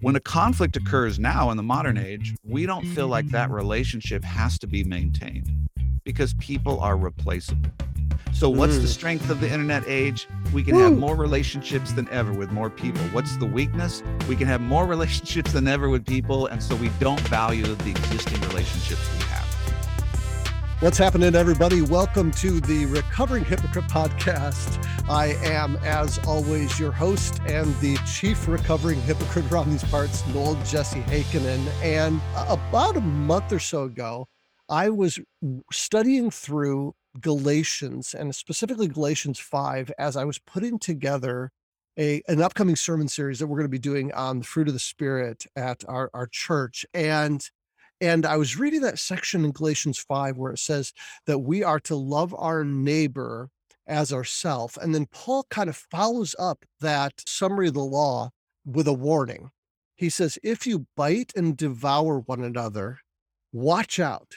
When a conflict occurs now in the modern age, we don't feel like that relationship has to be maintained because people are replaceable. So what's the strength of the internet age? We can have more relationships than ever with more people. What's the weakness? We can have more relationships than ever with people, and so we don't value the existing relationships we have. What's happening, everybody? Welcome to the Recovering Hypocrite Podcast. I am, as always, your host and the chief recovering hypocrite around these parts, Noel Jesse Hakkinen. And about a month or so ago, I was studying through Galatians, and specifically Galatians 5, as I was putting together an upcoming sermon series that we're going to be doing on the fruit of the Spirit at our church. And I was reading that section in Galatians 5 where it says that we are to love our neighbor as ourselves. And then Paul kind of follows up that summary of the law with a warning. He says, if you bite and devour one another, watch out,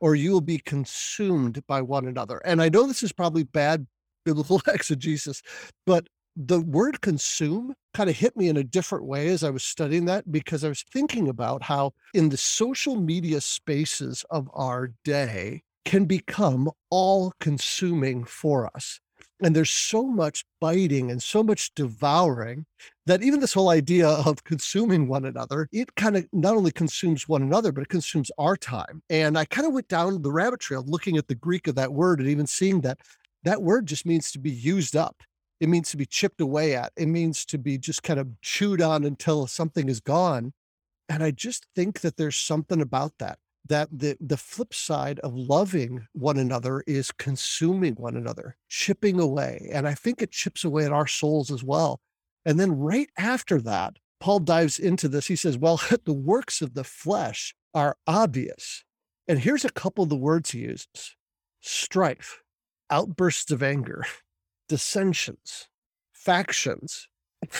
or you will be consumed by one another. And I know this is probably bad biblical exegesis, but the word consume kind of hit me in a different way as I was studying that, because I was thinking about how in the social media spaces of our day can become all-consuming for us. And there's so much biting and so much devouring that even this whole idea of consuming one another, it kind of not only consumes one another, but it consumes our time. And I kind of went down the rabbit trail looking at the Greek of that word and even seeing that that word just means to be used up. It means to be chipped away at. It means to be just kind of chewed on until something is gone. And I just think that there's something about that, that the flip side of loving one another is consuming one another, chipping away. And I think it chips away at our souls as well. And then right after that, Paul dives into this. He says, well, the works of the flesh are obvious. And here's a couple of the words he uses: strife, outbursts of anger, dissensions, factions.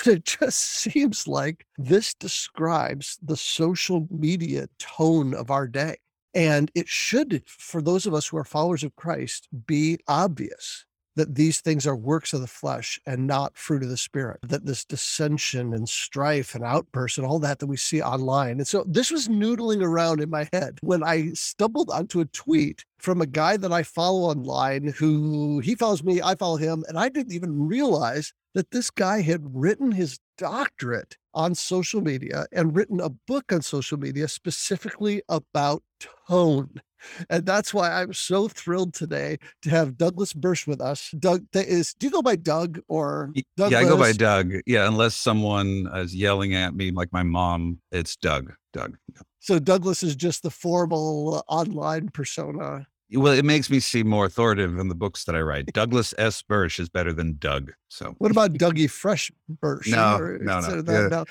It just seems like this describes the social media tone of our day. And it should, for those of us who are followers of Christ, be obvious that these things are works of the flesh and not fruit of the Spirit, that this dissension and strife and outburst and all that we see online. And so this was noodling around in my head when I stumbled onto a tweet from a guy that I follow online, who he follows me, I follow him, and I didn't even realize that this guy had written his doctorate on social media and written a book on social media specifically about tone. And that's why I'm so thrilled today to have Douglas Bursch with us. Doug, do you go by Doug or Douglas? Yeah, I go by Doug. Yeah, unless someone is yelling at me like my mom, it's Doug. Doug. So Douglas is just the formal online persona. Well, it makes me seem more authoritative in the books that I write. Douglas S. Bursch is better than Doug. So what about Dougie Fresh Bursch? No.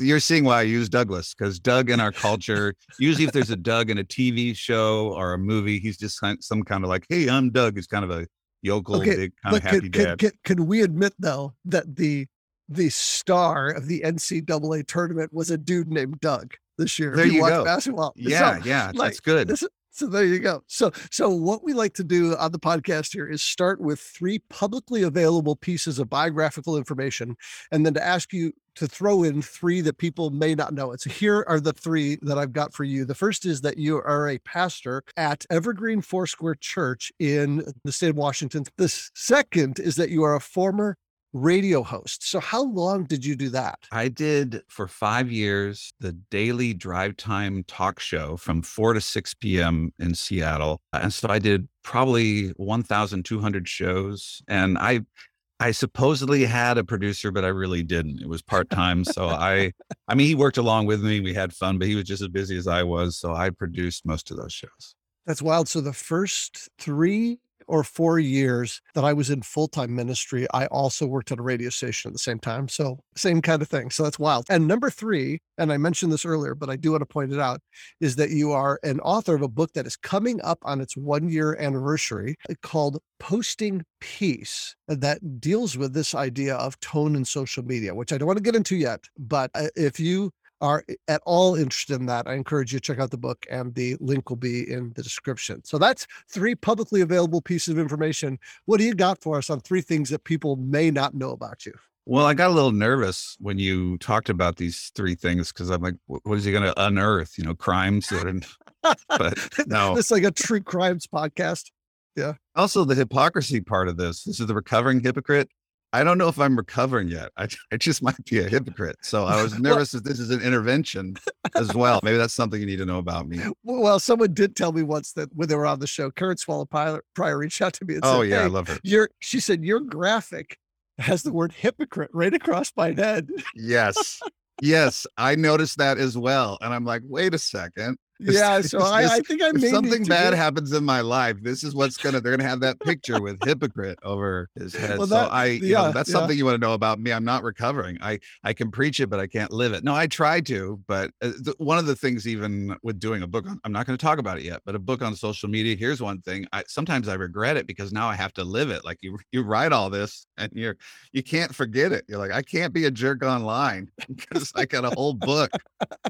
You're seeing why I use Douglas, because Doug in our culture, usually if there's a Doug in a TV show or a movie, he's just some kind of like, hey, I'm Doug. He's kind of a yokel, big, kind of happy dad. Can we admit, though, that the star of the NCAA tournament was a dude named Doug this year? There you go. Basketball. Yeah, so, yeah, like, that's good. So there you go. So what we like to do on the podcast here is start with three publicly available pieces of biographical information, and then to ask you to throw in three that people may not know. So here are the three that I've got for you. The first is that you are a pastor at Evergreen Foursquare Church in the state of Washington. The second is that you are a former radio host. So how long did you do that? I did for 5 years the daily drive time talk show from 4 to 6 p.m. in Seattle. And so I did probably 1,200 shows. And I supposedly had a producer, but I really didn't. It was part-time. So I mean, he worked along with me. We had fun, but he was just as busy as I was. So I produced most of those shows. That's wild. So the first 3 or 4 years that I was in full-time ministry, I also worked at a radio station at the same time. So same kind of thing. So that's wild. And number three, and I mentioned this earlier, but I do want to point it out, is that you are an author of a book that is coming up on its 1-year anniversary called Posting Peace, that deals with this idea of tone in social media, which I don't want to get into yet. But if you are at all interested in that, I encourage you to check out the book, and the link will be in the description. So that's three publicly available pieces of information. What do you got for us on three things that people may not know about you? Well, I got a little nervous when you talked about these three things, because I'm like, what is he going to unearth? You know, crimes? But no. It's like a true crimes podcast. Yeah. Also, the hypocrisy part of this. This is the recovering hypocrite. I don't know if I'm recovering yet. I just might be a hypocrite. So I was nervous that this is an intervention as well. Maybe that's something you need to know about me. Well, someone did tell me once that when they were on the show, Karen Swallow Prior reached out to me and said, "Hey, I love her." She said, "Your graphic has the word hypocrite right across my head." Yes. I noticed that as well. And I'm like, wait a second. I think I may something bad happens in my life. This is what's they're gonna have that picture with hypocrite over his head. Well, that's something you want to know about me. I'm not recovering. I can preach it, but I can't live it. No, I try to, but one of the things, even with doing a book, I'm not going to talk about it yet, but a book on social media. Here's one thing. Sometimes I regret it because now I have to live it. Like you write all this and you can't forget it. You're like, I can't be a jerk online because I got a whole book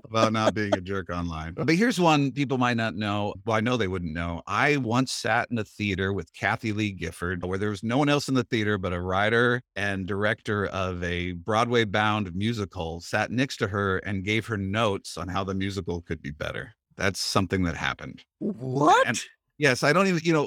about not being a jerk online. But here's one people might not know. Well, I know they wouldn't know. I once sat in a theater with Kathie Lee Gifford where there was no one else in the theater, but a writer and director of a Broadway bound musical sat next to her and gave her notes on how the musical could be better. That's something that happened. What? And yes. I don't even,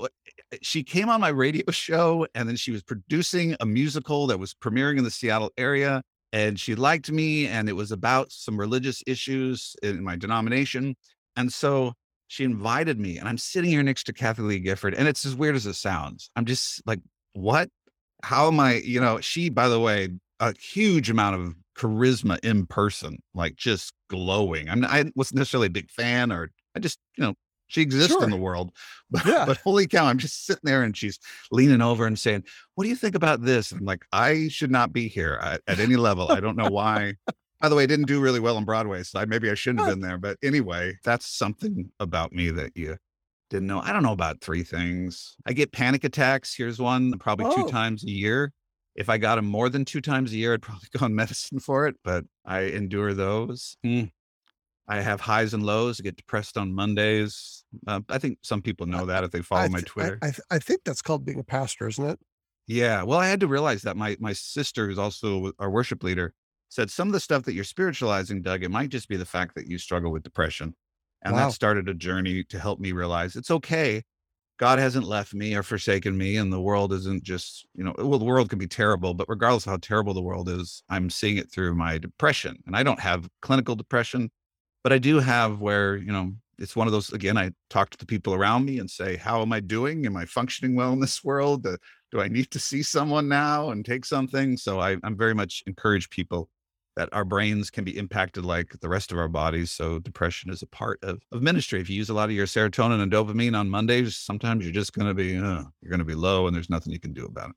she came on my radio show and then she was producing a musical that was premiering in the Seattle area. And she liked me, and it was about some religious issues in my denomination. And so she invited me, and I'm sitting here next to Kathie Lee Gifford, and it's as weird as it sounds. I'm just like, what? How am I, she, by the way, a huge amount of charisma in person, like just glowing. I wasn't necessarily a big fan, or I just, she exists in the world, but holy cow, I'm just sitting there and she's leaning over and saying, "What do you think about this?" And I'm like, I should not be here at any level. I don't know why. By the way, I didn't do really well on Broadway, so maybe I shouldn't have been there. But anyway, that's something about me that you didn't know. I don't know about three things. I get panic attacks. Here's one, probably 2 times a year. If I got them more than 2 times a year, I'd probably go on medicine for it, but I endure those. I have highs and lows. I get depressed on Mondays. I think some people know that if they follow my Twitter. I think that's called being a pastor, isn't it? Yeah. Well, I had to realize that my sister, who's also our worship leader, said some of the stuff that you're spiritualizing, Doug, it might just be the fact that you struggle with depression. And that started a journey to help me realize it's okay. God hasn't left me or forsaken me. And the world isn't just, the world can be terrible, but regardless of how terrible the world is, I'm seeing it through my depression. And I don't have clinical depression. But I do have where, it's one of those, again, I talk to the people around me and say, how am I doing? Am I functioning well in this world? Do I need to see someone now and take something? So I'm very much encourage people that our brains can be impacted like the rest of our bodies. So depression is a part of ministry. If you use a lot of your serotonin and dopamine on Mondays, sometimes you're just going to be, you're going to be low and there's nothing you can do about it.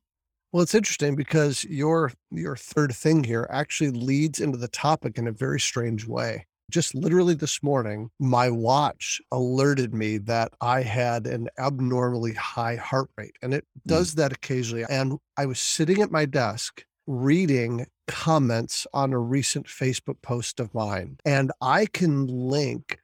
Well, it's interesting because your third thing here actually leads into the topic in a very strange way. Just literally this morning, my watch alerted me that I had an abnormally high heart rate, and it does that occasionally. And I was sitting at my desk reading comments on a recent Facebook post of mine, and I can link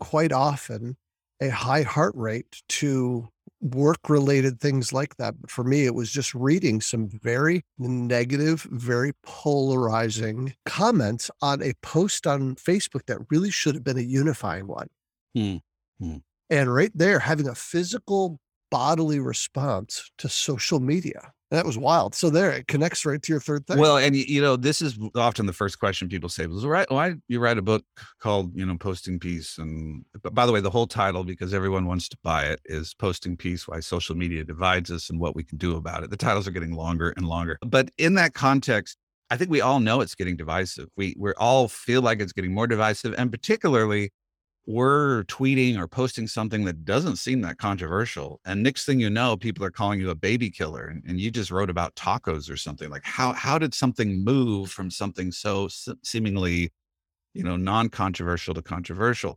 quite often a high heart rate to work-related things like that. But for me, it was just reading some very negative, very polarizing comments on a post on Facebook that really should have been a unifying one. Mm-hmm. And right there, having a physical bodily response to social media. That was wild. So there, it connects right to your third thing. Well, and this is often the first question people say, why you write a book called, Posting Peace? And by the way, the whole title, because everyone wants to buy it, is Posting Peace, Why Social Media Divides Us and What We Can Do About It. The titles are getting longer and longer. But in that context, I think we all know it's getting divisive. We all feel like it's getting more divisive, and particularly we're tweeting or posting something that doesn't seem that controversial. And next thing you know, people are calling you a baby killer and you just wrote about tacos or something. Like how did something move from something so seemingly, non-controversial to controversial?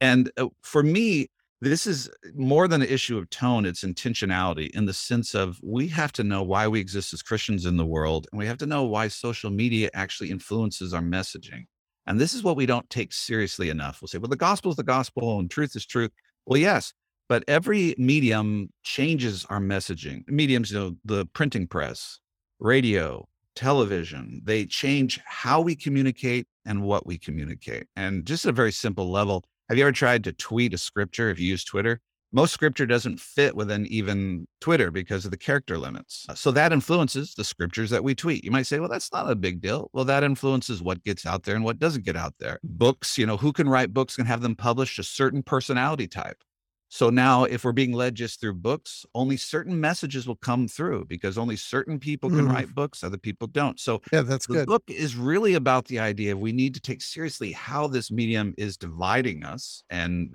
And for me, this is more than an issue of tone. It's intentionality in the sense of we have to know why we exist as Christians in the world. And we have to know why social media actually influences our messaging. And this is what we don't take seriously enough. We'll say, well, the gospel is the gospel and truth is truth. Well, yes, but every medium changes our messaging. Mediums, the printing press, radio, television. They change how we communicate and what we communicate. And just at a very simple level, have you ever tried to tweet a scripture if you use Twitter? Most scripture doesn't fit within even Twitter because of the character limits. So that influences the scriptures that we tweet. You might say, well, that's not a big deal. Well, that influences what gets out there and what doesn't get out there. Books, who can write books and have them published a certain personality type. So now if we're being led just through books, only certain messages will come through because only certain people can write books, other people don't. So yeah, that's the good. Book is really about the idea of we need to take seriously how this medium is dividing us and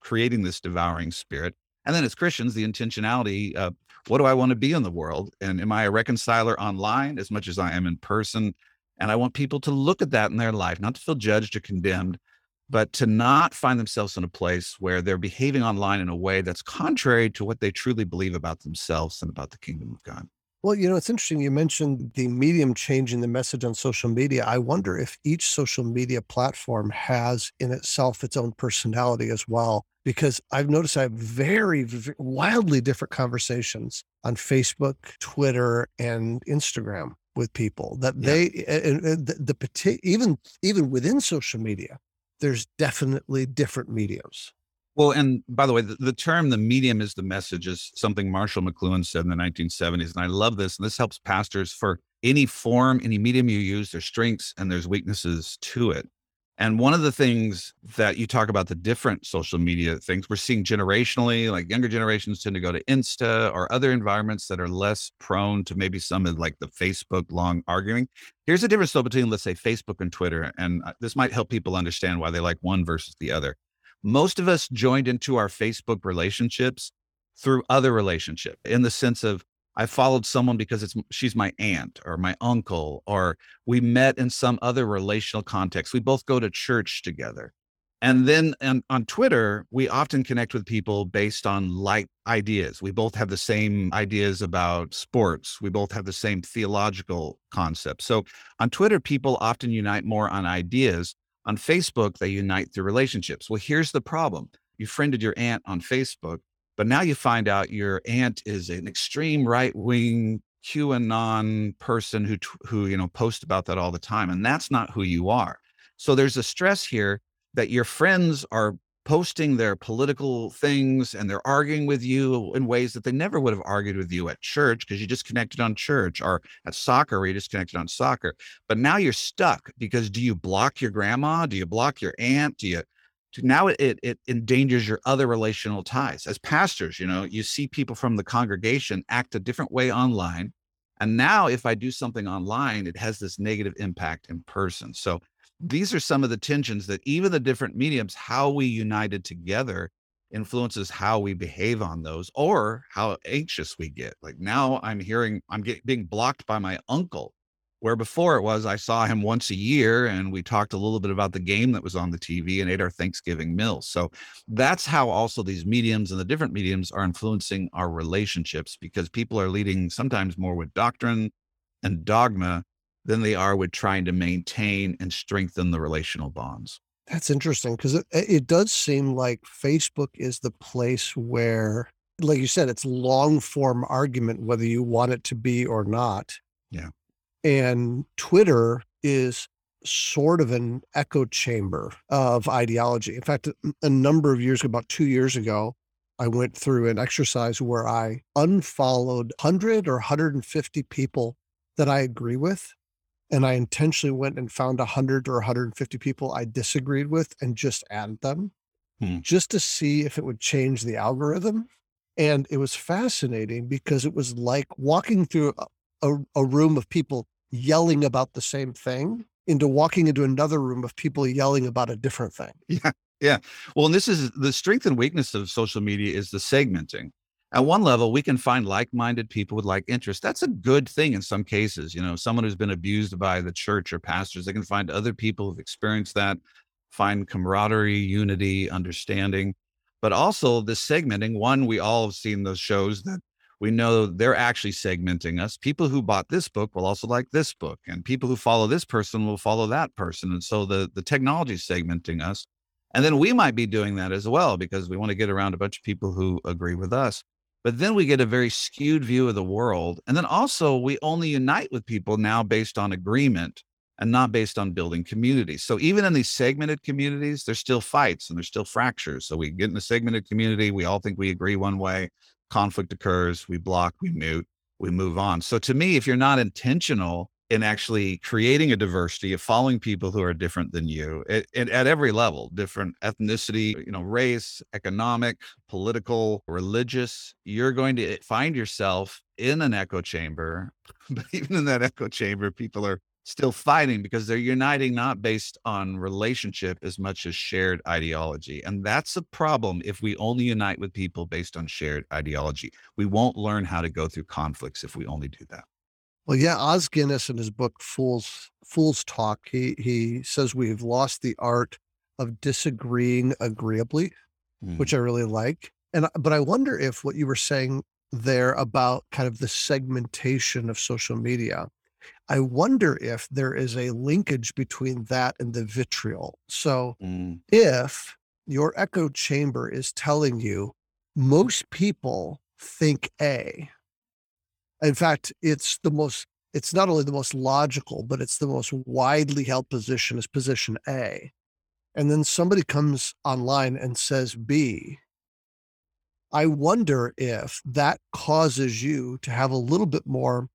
creating this devouring spirit. And then as Christians, the intentionality of what do I want to be in the world? And am I a reconciler online as much as I am in person? And I want people to look at that in their life, not to feel judged or condemned, but to not find themselves in a place where they're behaving online in a way that's contrary to what they truly believe about themselves and about the kingdom of God. Well, it's interesting. You mentioned the medium changing the message on social media. I wonder if each social media platform has in itself its own personality as well, because I've noticed I have very, very wildly different conversations on Facebook, Twitter, and Instagram with people that even within social media, there's definitely different mediums. Well, and by the way, the term, the medium is the message, is something Marshall McLuhan said in the 1970s. And I love this. And this helps pastors for any form, any medium you use, there's strengths and there's weaknesses to it. And one of the things that you talk about, the different social media things we're seeing generationally, like younger generations tend to go to Insta or other environments that are less prone to maybe some of like the Facebook long arguing. Here's the difference though between, let's say, Facebook and Twitter. And this might help people understand why they like one versus the other. Most of us joined into our Facebook relationships through other relationship in the sense of I followed someone because she's my aunt or my uncle, or we met in some other relational context. We both go to church together. And then on Twitter, we often connect with people based on like ideas. We both have the same ideas about sports. We both have the same theological concepts. So on Twitter, people often unite more on ideas. On Facebook, they unite through relationships. Well, here's the problem. You friended your aunt on Facebook, but now you find out your aunt is an extreme right-wing QAnon person who posts about that all the time. And that's not who you are. So there's a stress here that your friends are posting their political things and they're arguing with you in ways that they never would have argued with you at church because you just connected on church, or at soccer where you just connected on soccer. But now you're stuck because do you block your grandma? Do you block your aunt? Now it endangers your other relational ties. As pastors, you see people from the congregation act a different way online. And now if I do something online, it has this negative impact in person. So these are some of the tensions that even the different mediums, how we united together influences how we behave on those or how anxious we get. Like now I'm hearing being blocked by my uncle, where before it was I saw him once a year and we talked a little bit about the game that was on the TV and ate our Thanksgiving meal. So that's how also these mediums and the different mediums are influencing our relationships, because people are leading sometimes more with doctrine and dogma than they are with trying to maintain and strengthen the relational bonds. That's interesting, because it does seem like Facebook is the place where, like you said, it's long form argument, whether you want it to be or not. Yeah. And Twitter is sort of an echo chamber of ideology. In fact, a number of years ago, about 2 years ago, I went through an exercise where I unfollowed 100 or 150 people that I agree with. And I intentionally went and found 100 or 150 people I disagreed with and just added them just to see if it would change the algorithm. And it was fascinating because it was like walking through a room of people yelling about the same thing into walking into another room of people yelling about a different thing. Yeah. Well, and this is the strength and weakness of social media is the segmenting. At one level, we can find like-minded people with like interests. That's a good thing in some cases. Someone who's been abused by the church or pastors, they can find other people who've experienced that, find camaraderie, unity, understanding. But also the segmenting, we all have seen those shows that we know they're actually segmenting us. People who bought this book will also like this book, and people who follow this person will follow that person. And so the technology is segmenting us. And then we might be doing that as well because we want to get around a bunch of people who agree with us. But then we get a very skewed view of the world. And then also we only unite with people now based on agreement and not based on building community. So even in these segmented communities, there's still fights and there's still fractures. So we get in a segmented community. We all think we agree one way. Conflict occurs. We block, we mute, we move on. So to me, if you're not intentional in actually creating a diversity of following people who are different than you at every level, different ethnicity, race, economic, political, religious, you're going to find yourself in an echo chamber. But even in that echo chamber, people are still fighting because they're uniting not based on relationship as much as shared ideology. And that's a problem if we only unite with people based on shared ideology. We won't learn how to go through conflicts if we only do that. Well, yeah, Oz Guinness in his book, Fool's Talk, he says we have lost the art of disagreeing agreeably, which I really like. But I wonder if what you were saying there about kind of the segmentation of social media, I wonder if there is a linkage between that and the vitriol. So if your echo chamber is telling you most people think A, in fact, it's not only the most logical, but it's the most widely held position is position A. And then somebody comes online and says B. I wonder if that causes you to have a little bit more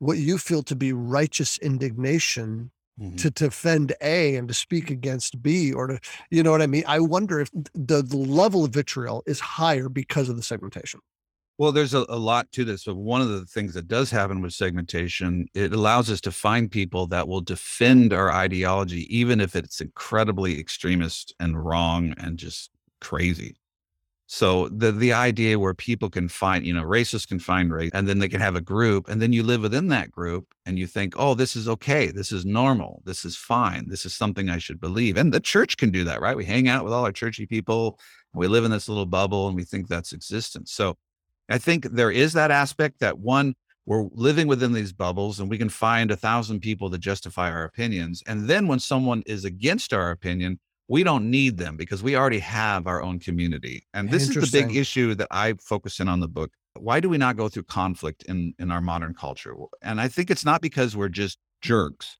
what you feel to be righteous indignation to defend A and to speak against B, or to, you know what I mean? I wonder if the level of vitriol is higher because of the segmentation. Well, there's a lot to this, but one of the things that does happen with segmentation, it allows us to find people that will defend our ideology, even if it's incredibly extremist and wrong and just crazy. So the idea where people can find, racists can find race, and then they can have a group, and then you live within that group and you think, oh, this is okay. This is normal. This is fine. This is something I should believe. And the church can do that, right? We hang out with all our churchy people. And we live in this little bubble and we think that's existence. So I think there is that aspect that one, we're living within these bubbles and we can find 1,000 people to justify our opinions. And then when someone is against our opinion, we don't need them because we already have our own community. And this is the big issue that I focus in on the book. Why do we not go through conflict in our modern culture? And I think it's not because we're just jerks.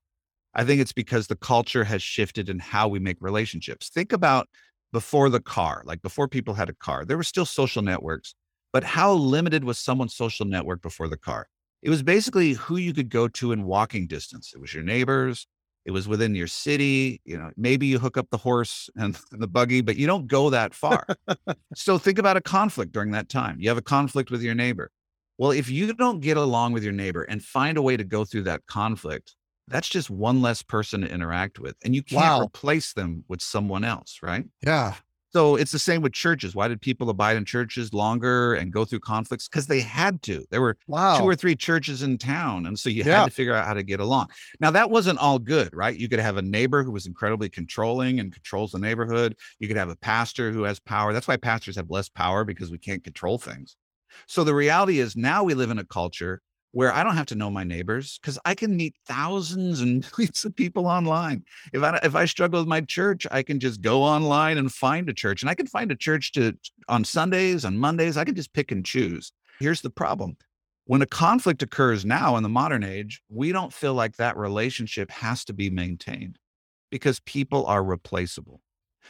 I think it's because the culture has shifted in how we make relationships. Think about before the car, like before people had a car, there were still social networks, but how limited was someone's social network before the car? It was basically who you could go to in walking distance. It was your neighbors. It was within your city, maybe you hook up the horse and the buggy, but you don't go that far. So think about a conflict during that time. You have a conflict with your neighbor. Well, if you don't get along with your neighbor and find a way to go through that conflict, that's just one less person to interact with. And you can't replace them with someone else, right? Yeah. So it's the same with churches. Why did people abide in churches longer and go through conflicts? Because they had to. There were 2 or 3 churches in town. And so you had to figure out how to get along. Now, that wasn't all good, right? You could have a neighbor who was incredibly controlling and controls the neighborhood. You could have a pastor who has power. That's why pastors have less power, because we can't control things. So the reality is now we live in a culture where I don't have to know my neighbors because I can meet thousands and millions of people online. If I struggle with my church, I can just go online and find a church. And I can find a church on Sundays, on Mondays. I can just pick and choose. Here's the problem. When a conflict occurs now in the modern age, we don't feel like that relationship has to be maintained because people are replaceable.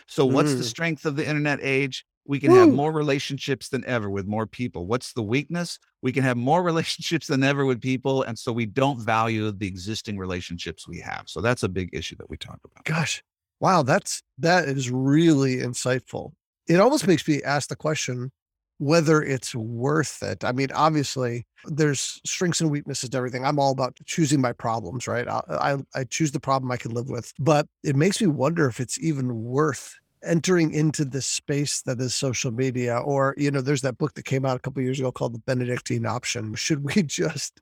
So what's the strength of the internet age? We can have more relationships than ever with more people. What's the weakness? We can have more relationships than ever with people. And so we don't value the existing relationships we have. So that's a big issue that we talk about. Gosh, wow. That is really insightful. It almost makes me ask the question, whether it's worth it. I mean, obviously there's strengths and weaknesses to everything. I'm all about choosing my problems, right? I choose the problem I can live with, but it makes me wonder if it's even worth entering into this space that is social media, or, there's that book that came out a couple of years ago called The Benedictine Option. Should we just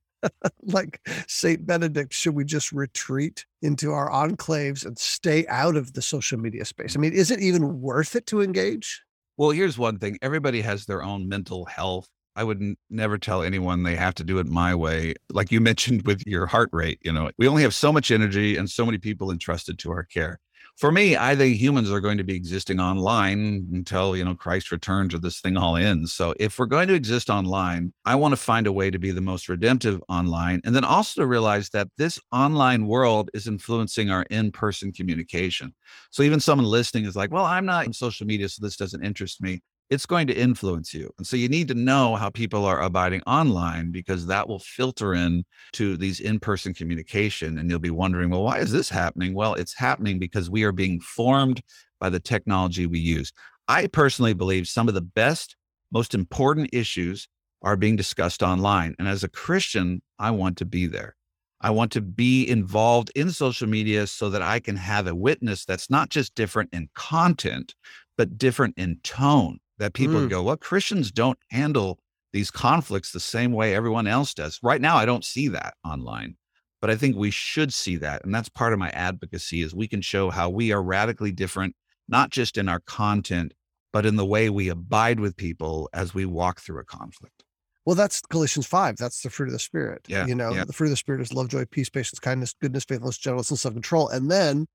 like Saint Benedict, should we just retreat into our enclaves and stay out of the social media space? I mean, is it even worth it to engage? Well, here's one thing. Everybody has their own mental health. I would never tell anyone they have to do it my way. Like you mentioned with your heart rate, we only have so much energy and so many people entrusted to our care. For me, I think humans are going to be existing online until, Christ returns or this thing all ends. So if we're going to exist online, I want to find a way to be the most redemptive online. And then also to realize that this online world is influencing our in-person communication. So even someone listening is like, well, I'm not on social media, so this doesn't interest me. It's going to influence you. And so you need to know how people are abiding online, because that will filter in to these in-person communication. And you'll be wondering, well, why is this happening? Well, it's happening because we are being formed by the technology we use. I personally believe some of the best, most important issues are being discussed online. And as a Christian, I want to be there. I want to be involved in social media so that I can have a witness that's not just different in content, but different in tone. That people go, well, Christians don't handle these conflicts the same way everyone else does. Right now, I don't see that online, but I think we should see that. And that's part of my advocacy, is we can show how we are radically different, not just in our content, but in the way we abide with people as we walk through a conflict. Well, that's Galatians 5. That's the fruit of the Spirit. Yeah, The fruit of the Spirit is love, joy, peace, patience, kindness, goodness, faithfulness, gentleness, and self-control. And then,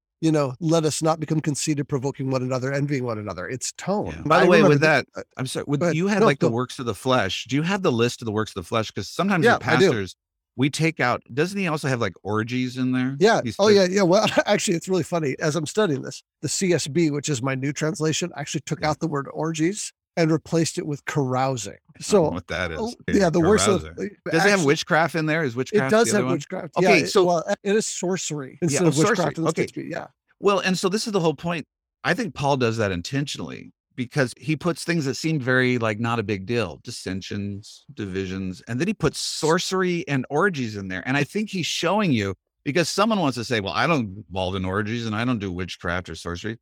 let us not become conceited, provoking one another, envying one another. It's tone. Yeah. By the way, with that, I'm sorry, you had the works of the flesh. Do you have the list of the works of the flesh? Because sometimes your pastors, we take out, doesn't he also have orgies in there? Yeah. Well, actually, it's really funny. As I'm studying this, the CSB, which is my new translation, actually took out the word orgies and replaced it with carousing. So I don't know what that is. Yeah, the worst of does it have witchcraft in there? Is witchcraft? It does have witchcraft. Okay, yeah, it is sorcery instead of witchcraft. Yeah. Well, and so this is the whole point. I think Paul does that intentionally, because he puts things that seem very not a big deal, dissensions, divisions, and then he puts sorcery and orgies in there. And I think he's showing you, because someone wants to say, well, I don't involve in orgies and I don't do witchcraft or sorcery.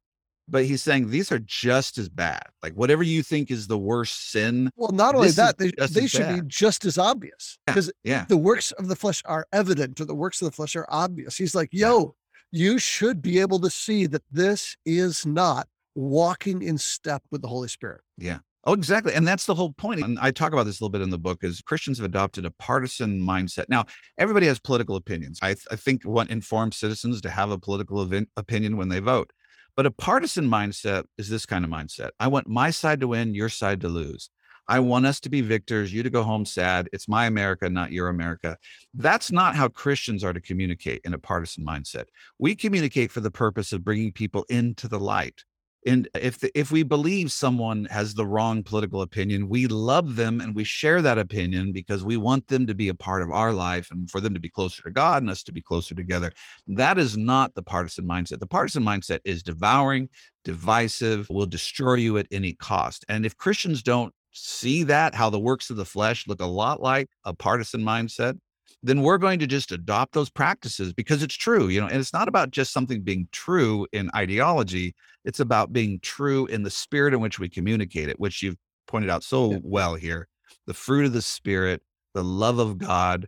But he's saying these are just as bad. Whatever you think is the worst sin. Well, not only that, they should be just as obvious, because the works of the flesh are evident, or the works of the flesh are obvious. He's like, you should be able to see that this is not walking in step with the Holy Spirit. Yeah. Oh, exactly. And that's the whole point. And I talk about this a little bit in the book, is Christians have adopted a partisan mindset. Now, everybody has political opinions. I think what informs citizens to have a political opinion when they vote. But a partisan mindset is this kind of mindset. I want my side to win, your side to lose. I want us to be victors, you to go home sad. It's my America, not your America. That's not how Christians are to communicate in a partisan mindset. We communicate for the purpose of bringing people into the light. And if we believe someone has the wrong political opinion, we love them and we share that opinion, because we want them to be a part of our life and for them to be closer to God and us to be closer together. That is not the partisan mindset. The partisan mindset is devouring, divisive, will destroy you at any cost. And if Christians don't see that, how the works of the flesh look a lot like a partisan mindset, then we're going to just adopt those practices because it's true, and it's not about just something being true in ideology. It's about being true in the spirit in which we communicate it, which you've pointed out so well here. The fruit of the Spirit, the love of God,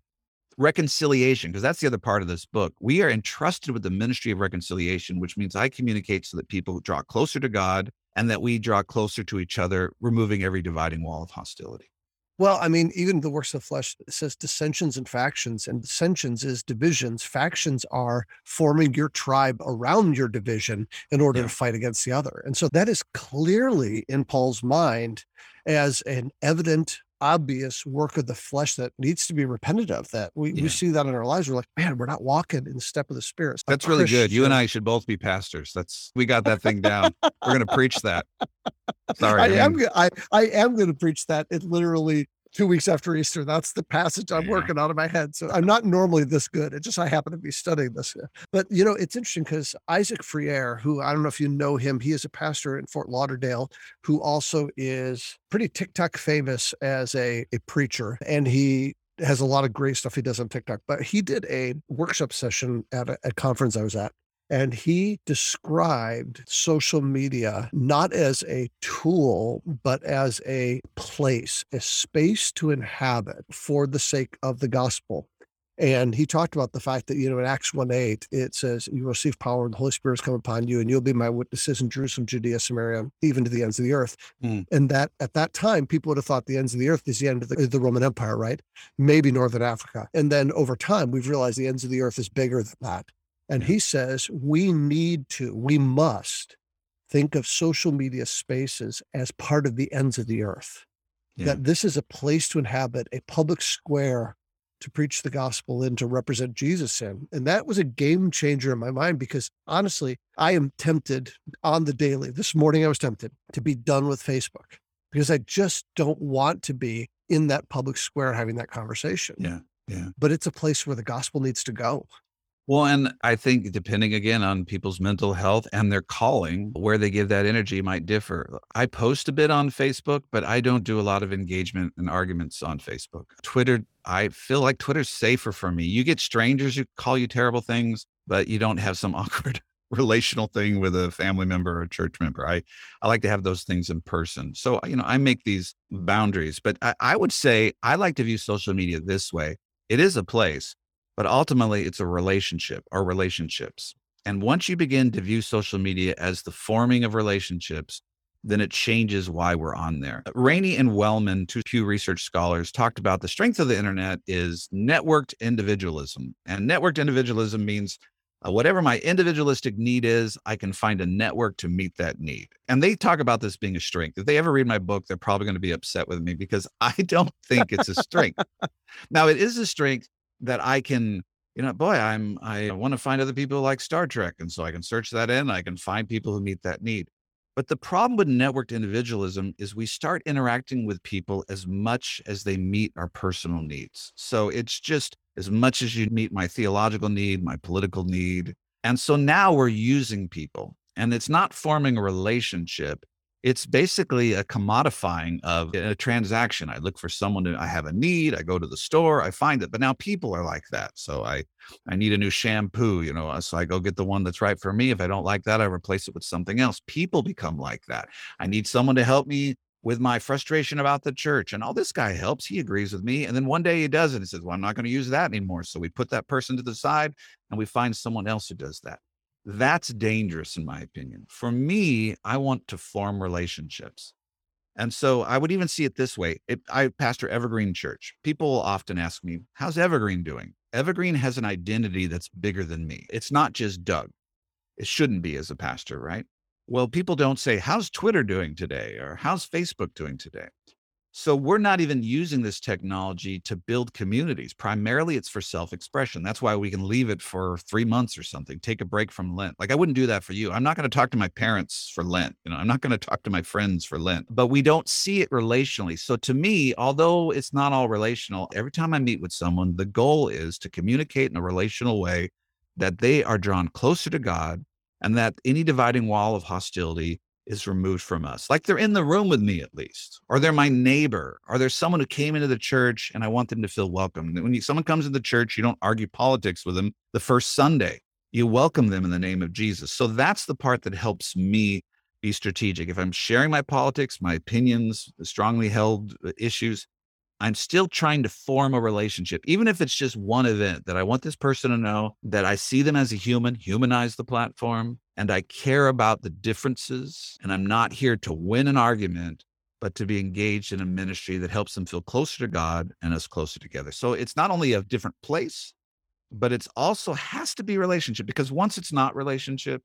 reconciliation, because that's the other part of this book. We are entrusted with the ministry of reconciliation, which means I communicate so that people draw closer to God and that we draw closer to each other, removing every dividing wall of hostility. Well, I mean, even the works of the flesh, it says dissensions and factions, and dissensions is divisions. Factions are forming your tribe around your division in order to fight against the other. And so that is clearly in Paul's mind as an evident, obvious work of the flesh that needs to be repented of, that we see that in our lives. We're like, man, we're not walking in step with the Spirit. That's really good. You and I should both be pastors. We got that thing down. We're going to preach that. Sorry, I am going to preach that. It literally 2 weeks after Easter. That's the passage I'm working out of my head. So I'm not normally this good. It just, I happen to be studying this. But it's interesting because Isaac Freire, who I don't know if you know him, he is a pastor in Fort Lauderdale, who also is pretty TikTok famous as a preacher. And he has a lot of great stuff he does on TikTok, but he did a workshop session at a conference I was at. And he described social media not as a tool, but as a place, a space to inhabit for the sake of the gospel. And he talked about the fact that, in Acts 1:8, it says, you receive power and the Holy Spirit has come upon you, and you'll be my witnesses in Jerusalem, Judea, Samaria, even to the ends of the earth. And that at that time, people would have thought the ends of the earth is the end of the Roman Empire, right? Maybe Northern Africa. And then over time, we've realized the ends of the earth is bigger than that. And he says, we must think of social media spaces as part of the ends of the earth. Yeah. That this is a place to inhabit, a public square to preach the gospel in, to represent Jesus in. And that was a game changer in my mind, because honestly, I am tempted on the daily. This morning I was tempted to be done with Facebook, because I just don't want to be in that public square having that conversation. Yeah. Yeah. But it's a place where the gospel needs to go. Well, and I think depending again on people's mental health and their calling, where they give that energy might differ. I post a bit on Facebook, but I don't do a lot of engagement and arguments on Facebook. Twitter, I feel like Twitter's safer for me. You get strangers who call you terrible things, but you don't have some awkward relational thing with a family member or a church member. I like to have those things in person. So, I make these boundaries, but I would say I like to view social media this way. It is a place. But ultimately, it's a relationship or relationships. And once you begin to view social media as the forming of relationships, then it changes why we're on there. Rainey and Wellman, two Pew Research scholars, talked about the strength of the internet is networked individualism. And networked individualism means whatever my individualistic need is, I can find a network to meet that need. And they talk about this being a strength. If they ever read my book, they're probably going to be upset with me because I don't think it's a strength. Now, it is a strength that I can, I want to find other people who like Star Trek. And so I can search that in, I can find people who meet that need. But the problem with networked individualism is we start interacting with people as much as they meet our personal needs. So it's just as much as you meet my theological need, my political need. And so now we're using people and it's not forming a relationship. It's basically a commodifying of a transaction. I look for someone to, I have a need, I go to the store, I find it. But now people are like that. So I need a new shampoo, so I go get the one that's right for me. If I don't like that, I replace it with something else. People become like that. I need someone to help me with my frustration about the church. And this guy helps, he agrees with me. And then one day he doesn't. He says, well, I'm not going to use that anymore. So we put that person to the side and we find someone else who does that. That's dangerous, in my opinion. For me, I want to form relationships. And so I would even see it this way. I pastor Evergreen Church. People often ask me, how's Evergreen doing? Evergreen has an identity that's bigger than me. It's not just Doug. It shouldn't be as a pastor, right? Well, people don't say, how's Twitter doing today? Or how's Facebook doing today? So we're not even using this technology to build communities. Primarily, it's for self-expression. That's why we can leave it for 3 months or something, take a break from Lent. Like I wouldn't do that for you. I'm not going to talk to my parents for Lent. I'm not going to talk to my friends for Lent, but we don't see it relationally. So to me, although it's not all relational, every time I meet with someone, the goal is to communicate in a relational way that they are drawn closer to God and that any dividing wall of hostility is removed from us. Like they're in the room with me at least, or they're my neighbor, or there's someone who came into the church and I want them to feel welcome. When someone comes into the church, you don't argue politics with them the first Sunday. You welcome them in the name of Jesus. So that's the part that helps me be strategic. If I'm sharing my politics, my opinions, the strongly held issues, I'm still trying to form a relationship, even if it's just one event that I want this person to know that I see them as a human, humanize the platform, and I care about the differences. And I'm not here to win an argument, but to be engaged in a ministry that helps them feel closer to God and us closer together. So it's not only a different place, but it's also has to be relationship, because once it's not relationship,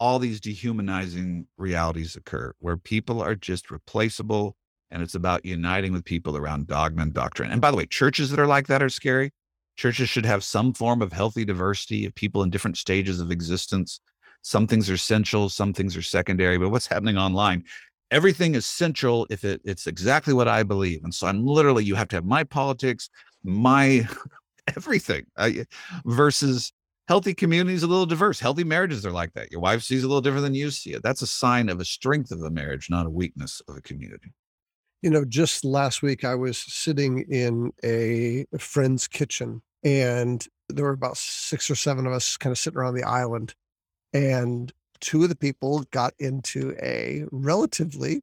all these dehumanizing realities occur where people are just replaceable. And it's about uniting with people around dogma and doctrine. And by the way, churches that are like that are scary. Churches should have some form of healthy diversity of people in different stages of existence. Some things are central, some things are secondary, but what's happening online, everything is central if it's exactly what I believe. And so I'm literally, you have to have my politics, my everything versus healthy communities, a little diverse. Healthy marriages are like that. Your wife sees a little different than you see it. That's a sign of a strength of a marriage, not a weakness of a community. Just last week, I was sitting in a friend's kitchen and there were about 6 or 7 of us kind of sitting around the island. And 2 of the people got into a relatively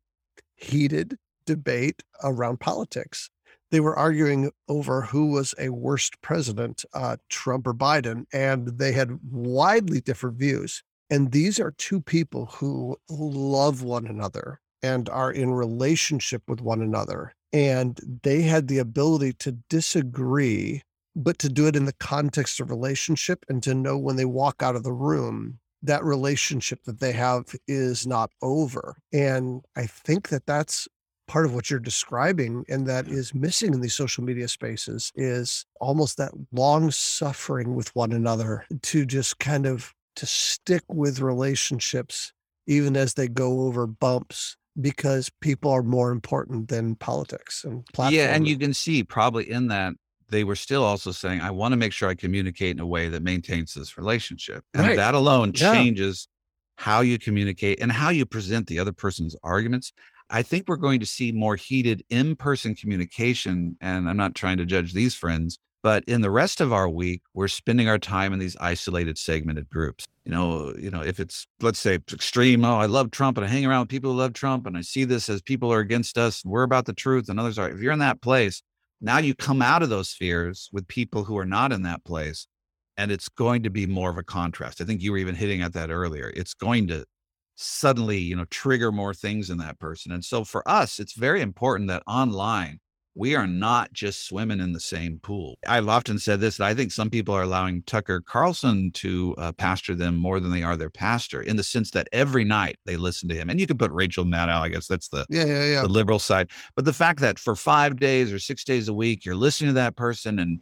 heated debate around politics. They were arguing over who was a worse president, Trump or Biden, and they had widely different views. And these are 2 people who love one another and are in relationship with one another. And they had the ability to disagree, but to do it in the context of relationship and to know when they walk out of the room, that relationship that they have is not over. And I think that that's part of what you're describing, and that is missing in these social media spaces, is almost that long suffering with one another to just kind of to stick with relationships, even as they go over bumps, because people are more important than politics and platforms. Yeah, and you can see probably in that they were still also saying, I want to make sure I communicate in a way that maintains this relationship. And that alone changes how you communicate and how you present the other person's arguments. I think we're going to see more heated in-person communication, and I'm not trying to judge these friends, but in the rest of our week, we're spending our time in these isolated, segmented groups. You know, if it's, let's say, extreme, oh, I love Trump and I hang around with people who love Trump, and I see this as people are against us, we're about the truth and others are. If you're in that place, now you come out of those spheres with people who are not in that place, and it's going to be more of a contrast. I think you were even hitting at that earlier. It's going to suddenly, you know, trigger more things in that person. And so for us, it's very important that online, we are not just swimming in the same pool. I've often said this, that I think some people are allowing Tucker Carlson to pastor them more than they are their pastor, in the sense that every night they listen to him. And you can put Rachel Maddow, I guess that's the liberal side. But the fact that for 5 days or 6 days a week, you're listening to that person and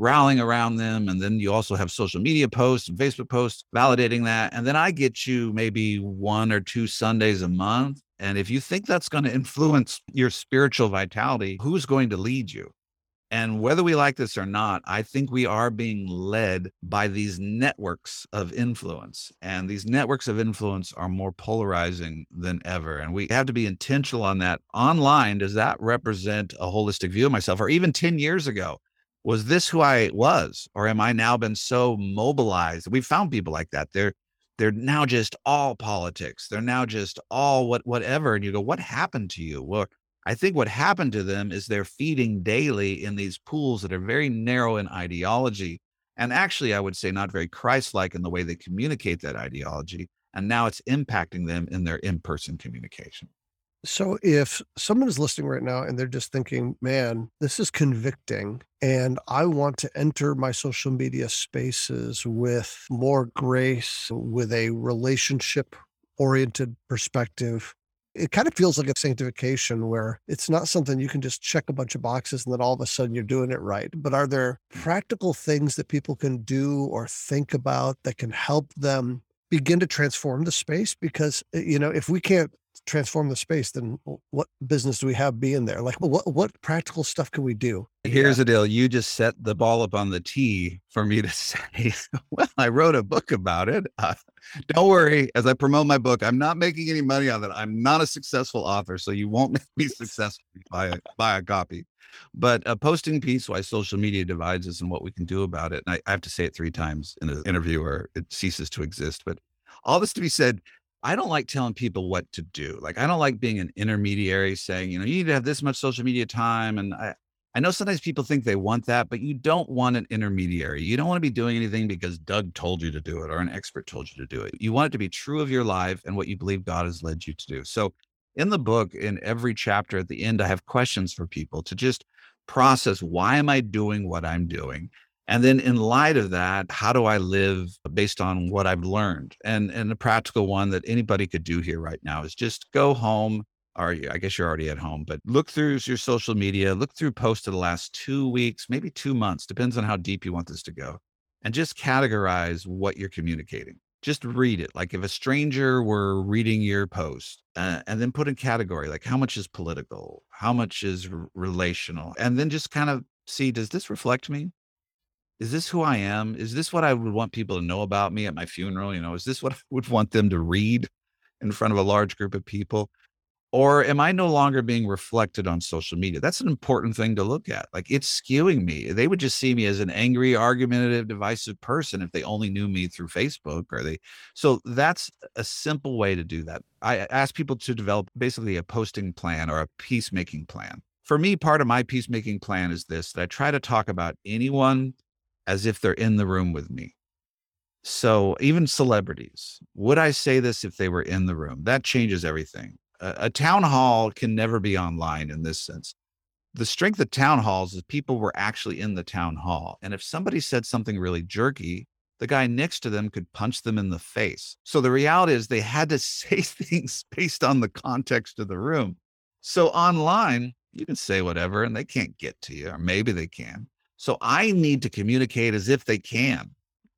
rallying around them. And then you also have social media posts and Facebook posts validating that. And then I get you maybe one or two Sundays a month. And if you think that's going to influence your spiritual vitality, who's going to lead you? And whether we like this or not, I think we are being led by these networks of influence. And these networks of influence are more polarizing than ever. And we have to be intentional on that. Online, does that represent a holistic view of myself? Or even 10 years ago, was this who I was? Or am I now been so mobilized? We found people like that. They're now just all politics. They're now just all whatever. And you go, what happened to you? Well, I think what happened to them is they're feeding daily in these pools that are very narrow in ideology. And actually, I would say not very Christ-like in the way they communicate that ideology. And now it's impacting them in their in-person communication. So if someone's listening right now and they're just thinking, man, this is convicting, and I want to enter my social media spaces with more grace, with a relationship-oriented perspective, it kind of feels like a sanctification where it's not something you can just check a bunch of boxes and then all of a sudden you're doing it right. But are there practical things that people can do or think about that can help them begin to transform the space? Because, you know, if we can't transform the space, then what business do we have being there? Like what practical stuff can we do? Here's the deal. You just set the ball up on the tee for me to say, well, I wrote a book about it. Don't worry. As I promote my book, I'm not making any money on it. I'm not a successful author, so you won't make me successful by a copy. But a Posting Peace, Why Social Media Divides Us and What We Can Do About It. And I have to say it 3 times in an interview or it ceases to exist. But all this to be said, I don't like telling people what to do. Like, I don't like being an intermediary saying, you know, you need to have this much social media time. And I know sometimes people think they want that, but you don't want an intermediary. You don't want to be doing anything because Doug told you to do it or an expert told you to do it. You want it to be true of your life and what you believe God has led you to do. So in the book, in every chapter at the end, I have questions for people to just process. Why am I doing what I'm doing? And then in light of that, how do I live based on what I've learned? And the practical one that anybody could do here right now is just go home, or I guess you're already at home, but look through your social media, look through posts of the last 2 weeks, maybe 2 months, depends on how deep you want this to go, and just categorize what you're communicating. Just read it. Like if a stranger were reading your post and then put in category, like how much is political, how much is relational, and then just kind of see, does this reflect me? Is this who I am? Is this what I would want people to know about me at my funeral? You know, is this what I would want them to read in front of a large group of people? Or am I no longer being reflected on social media? That's an important thing to look at. Like it's skewing me. They would just see me as an angry, argumentative, divisive person if they only knew me through Facebook or so that's a simple way to do that. I ask people to develop basically a posting plan or a peacemaking plan. For me, part of my peacemaking plan is this, that I try to talk about anyone as if they're in the room with me. So even celebrities, would I say this if they were in the room? That changes everything. A town hall can never be online in this sense. the strength of town halls is people were actually in the town hall. And if somebody said something really jerky, the guy next to them could punch them in the face. So the reality is they had to say things based on the context of the room. So online, you can say whatever and they can't get to you, or maybe they can. So I need to communicate as if they can,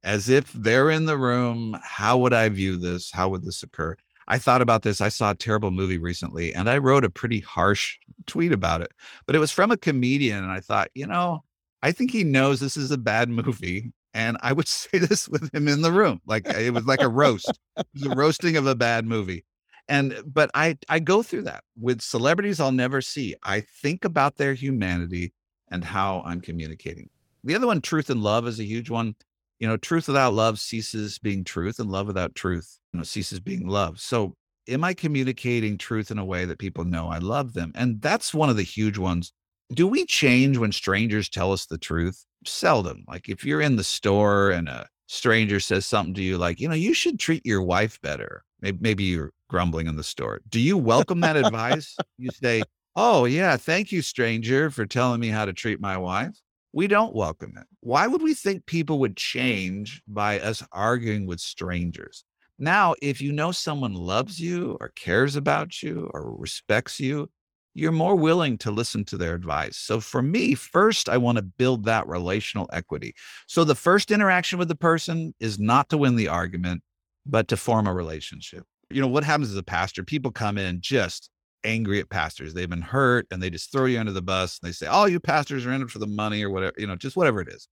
as if they're in the room. How would I view this? How would this occur? I thought about this. I saw a terrible movie recently and I wrote a pretty harsh tweet about it, but it was from a comedian. And I thought, you know, I think he knows this is a bad movie. And I would say this with him in the room. Like it was like a roast, the roasting of a bad movie. But I go through that with celebrities I'll never see. I think about their humanity and how I'm communicating. The other one, truth and love, is a huge one. You know, truth without love ceases being truth, and love without truth, you know, ceases being love. So am I communicating truth in a way that people know I love them? And that's one of the huge ones. Do we change when strangers tell us the truth? Seldom. Like if you're in the store and a stranger says something to you, like, you know, you should treat your wife better. Maybe you're grumbling in the store. Do you welcome that advice? You say, oh yeah, thank you, stranger, for telling me how to treat my wife. We don't welcome it. Why would we think people would change by us arguing with strangers? Now, if you know someone loves you or cares about you or respects you, you're more willing to listen to their advice. So for me, first, I want to build that relational equity. So the first interaction with the person is not to win the argument, but to form a relationship. You know, what happens as a pastor, people come in just angry at pastors. They've been hurt and they just throw you under the bus and they say, oh, you pastors are in it for the money or whatever, you know, just whatever it is.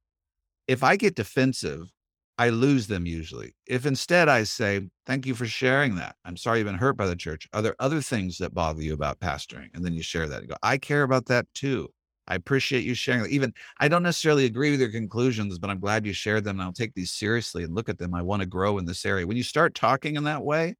If I get defensive, I lose them usually. If instead I say, thank you for sharing that. I'm sorry you've been hurt by the church. Are there other things that bother you about pastoring? And then you share that and go, I care about that too. I appreciate you sharing that. Even I don't necessarily agree with your conclusions, but I'm glad you shared them and I'll take these seriously and look at them. I want to grow in this area. When you start talking in that way,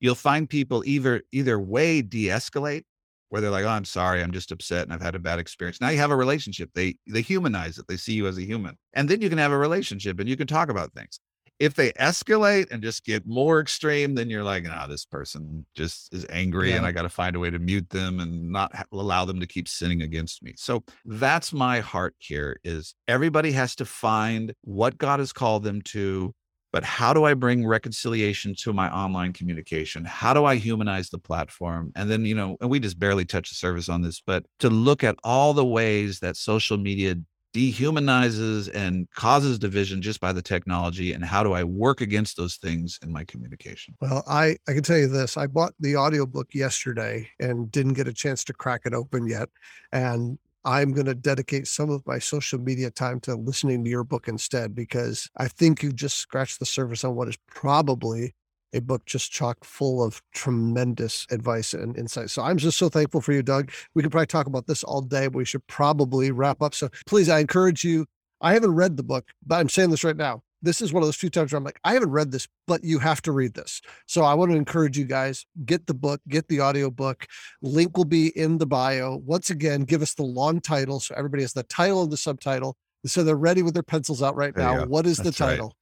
you'll find people either way de-escalate, where they're like, oh, I'm sorry, I'm just upset and I've had a bad experience. Now you have a relationship. They humanize it. They see you as a human. And then you can have a relationship and you can talk about things. If they escalate and just get more extreme, then you're like, nah, this person just is angry and I got to find a way to mute them and not allow them to keep sinning against me. So that's my heart here, is everybody has to find what God has called them to. But how do I bring reconciliation to my online communication? How do I humanize the platform? And then, you know, and we just barely touch the surface on this, but to look at all the ways that social media dehumanizes and causes division just by the technology, and how do I work against those things in my communication? Well, I can tell you this. I bought the audiobook yesterday and didn't get a chance to crack it open yet. And I'm going to dedicate some of my social media time to listening to your book instead, because I think you just scratched the surface on what is probably a book just chock full of tremendous advice and insight. So I'm just so thankful for you, Doug. We could probably talk about this all day, but we should probably wrap up. So please, I encourage you. I haven't read the book, but I'm saying this right now. This is one of those few times where I'm like, I haven't read this, but you have to read this. So I want to encourage you guys, get the book, get the audiobook. Link will be in the bio. Once again, give us the long title so everybody has the title and the subtitle. So they're ready with their pencils out right now. What is the title? Right.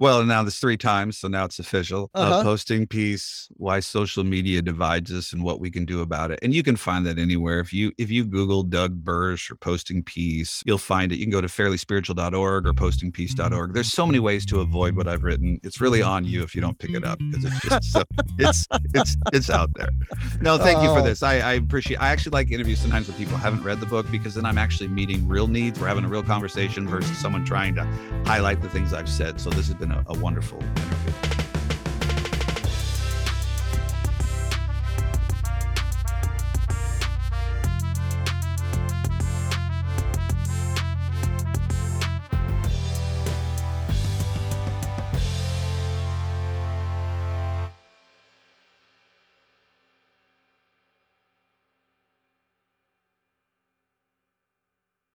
Well, now there's 3 times, so now it's official. Posting Peace, Why Social Media Divides Us and What We Can Do About It. And you can find that anywhere. If you Google Doug Bursch or Posting Peace, you'll find it. You can go to fairlyspiritual.org or postingpeace.org. There's so many ways to avoid what I've written. It's really on you if you don't pick it up, because it's just so, it's out there. No, thank you for this. I appreciate it. I actually like interviews sometimes with people who haven't read the book, because then I'm actually meeting real needs. We're having a real conversation versus someone trying to highlight the things I've said. So this has been a wonderful interview.